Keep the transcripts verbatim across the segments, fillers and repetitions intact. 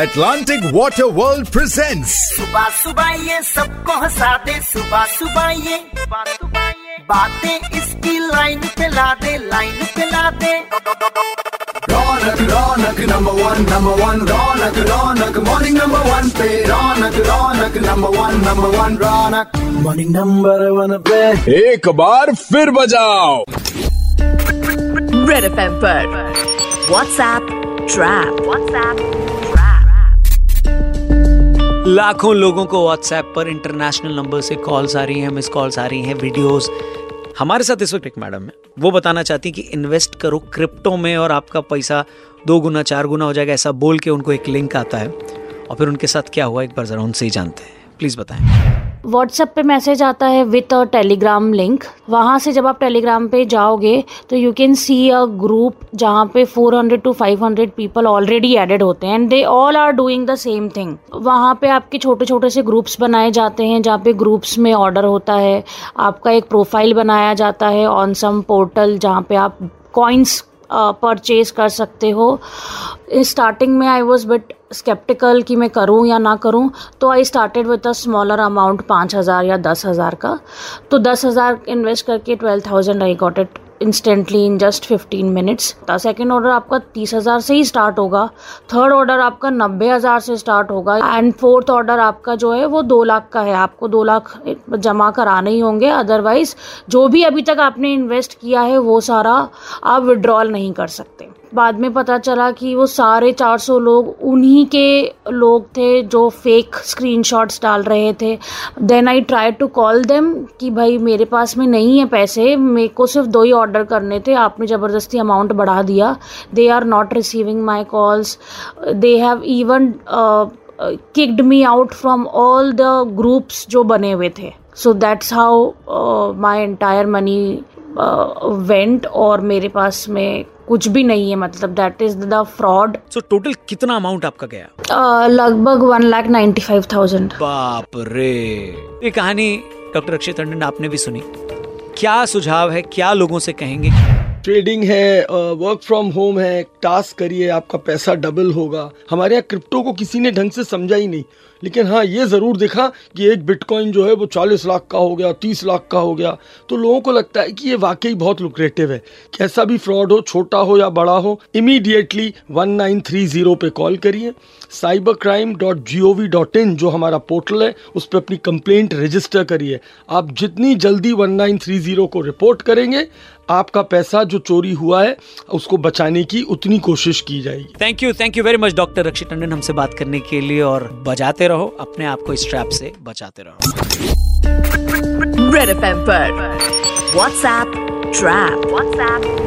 Atlantic Water World presents सुबह सुबह ये सबको हंसा दे, सुबह सुबह ये बातें इसकी लाइन पे ला दे, लाइन पे ला दे। Raunak Raunak number one, number one Raunak Raunak morning number one पे, Raunak Raunak number one, number one Raunak morning number one पे। एक बार फिर बजाओ रेड एफएम पर व्हाट्सएप ट्रैप, व्हाट्सएप। लाखों लोगों को व्हाट्सएप पर इंटरनेशनल नंबर से कॉल्स आ रही हैं, मिस कॉल्स आ रही हैं, वीडियोस। हमारे साथ इस वक्त एक मैडम है, वो बताना चाहती हैं कि इन्वेस्ट करो क्रिप्टो में और आपका पैसा दो गुना चार गुना हो जाएगा, ऐसा बोल के उनको एक लिंक आता है और फिर उनके साथ क्या हुआ एक बार जरा उनसे ही जानते हैं। प्लीज़ बताएं। व्हाट्सएप पे मैसेज आता है विथ अ टेलीग्राम लिंक। वहाँ से जब आप टेलीग्राम पे जाओगे तो you can see a group जहाँ पे four hundred to five hundred people already added होते हैं and they all are doing the same thing. वहाँ पे आपके छोटे छोटे से ग्रुप्स बनाए जाते हैं जहाँ पे ग्रुप्स में ऑर्डर होता है, आपका एक प्रोफाइल बनाया जाता है ऑन सम पोर्टल जहाँ पे आप कॉइन्स परचेज कर सकते हो। स्टार्टिंग में आई वॉज बिट स्केप्टिकल कि मैं करूं या ना करूं, तो I started with a smaller amount पाँच हज़ार या दस हज़ार का। तो दस हज़ार इन्वेस्ट करके twelve thousand I got it instantly in just fifteen minutes. Second order आपका तीस हज़ार से ही स्टार्ट होगा, थर्ड ऑर्डर आपका नब्बे हज़ार से स्टार्ट होगा एंड फोर्थ ऑर्डर आपका जो है वो दो लाख का है। आपको दो लाख जमा कराने ही होंगे, अदरवाइज जो भी अभी तक आपने इन्वेस्ट किया है वो सारा आप विड्रॉल नहीं कर सकते। बाद में पता चला कि वो सारे चार सौ लोग उन्हीं के लोग थे जो फेक स्क्रीनशॉट्स डाल रहे थे। Then I try to call them कि भाई मेरे पास में नहीं है पैसे, मेरे को सिर्फ दो ही ऑर्डर करने थे, आपने ज़बरदस्ती अमाउंट बढ़ा दिया। They are not receiving my calls, they have even kicked me out from all the groups जो बने हुए थे। So that's how my entire money went और मेरे पास में कुछ भी नहीं है, मतलब that is the fraud. So total कितना अमाउंट आपका गया? लगभग one lakh ninety five thousand. बाप रे। ये कहानी डॉक्टर अक्षय टंडन आपने भी सुनी, क्या सुझाव है, क्या लोगों से कहेंगे? ट्रेडिंग है, वर्क फ्रॉम होम है, टास्क करिए आपका पैसा डबल होगा। हमारे यहाँ क्रिप्टो को किसी ने ढंग से समझा ही नहीं, लेकिन हाँ ये ज़रूर देखा कि एक बिटकॉइन जो है वो चालीस लाख का हो गया, तीस लाख का हो गया, तो लोगों को लगता है कि ये वाकई बहुत लुक्रेटिव है। कैसा भी फ्रॉड हो, छोटा हो या बड़ा हो, immediately one nine three zero पे कॉल करिए। Cyber crime dot G O V dot in जो हमारा पोर्टल है उस पर अपनी कंप्लेंट रजिस्टर करिए। आप जितनी जल्दी वन नाइन थ्री ज़ीरो को रिपोर्ट करेंगे, आपका पैसा जो चोरी हुआ है उसको बचाने की उतनी कोशिश की जाएगी। Thank you, thank you very much doctor Rakshit Tandon हमसे बात करने के लिए। और बजाते रहो, अपने आप को इस ट्रैप से बचाते रहो। रेड एफएम पर WhatsApp trap, WhatsApp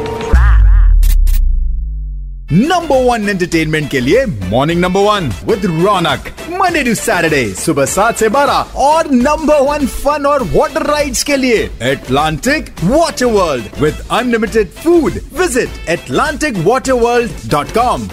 number one entertainment के लिए morning number one with Raunak, Monday to Saturday सुबह सात से बारह, और नंबर वन फन और वाटर राइड्स के लिए Atlantic water world with unlimited food. Visit atlantic water world dot com।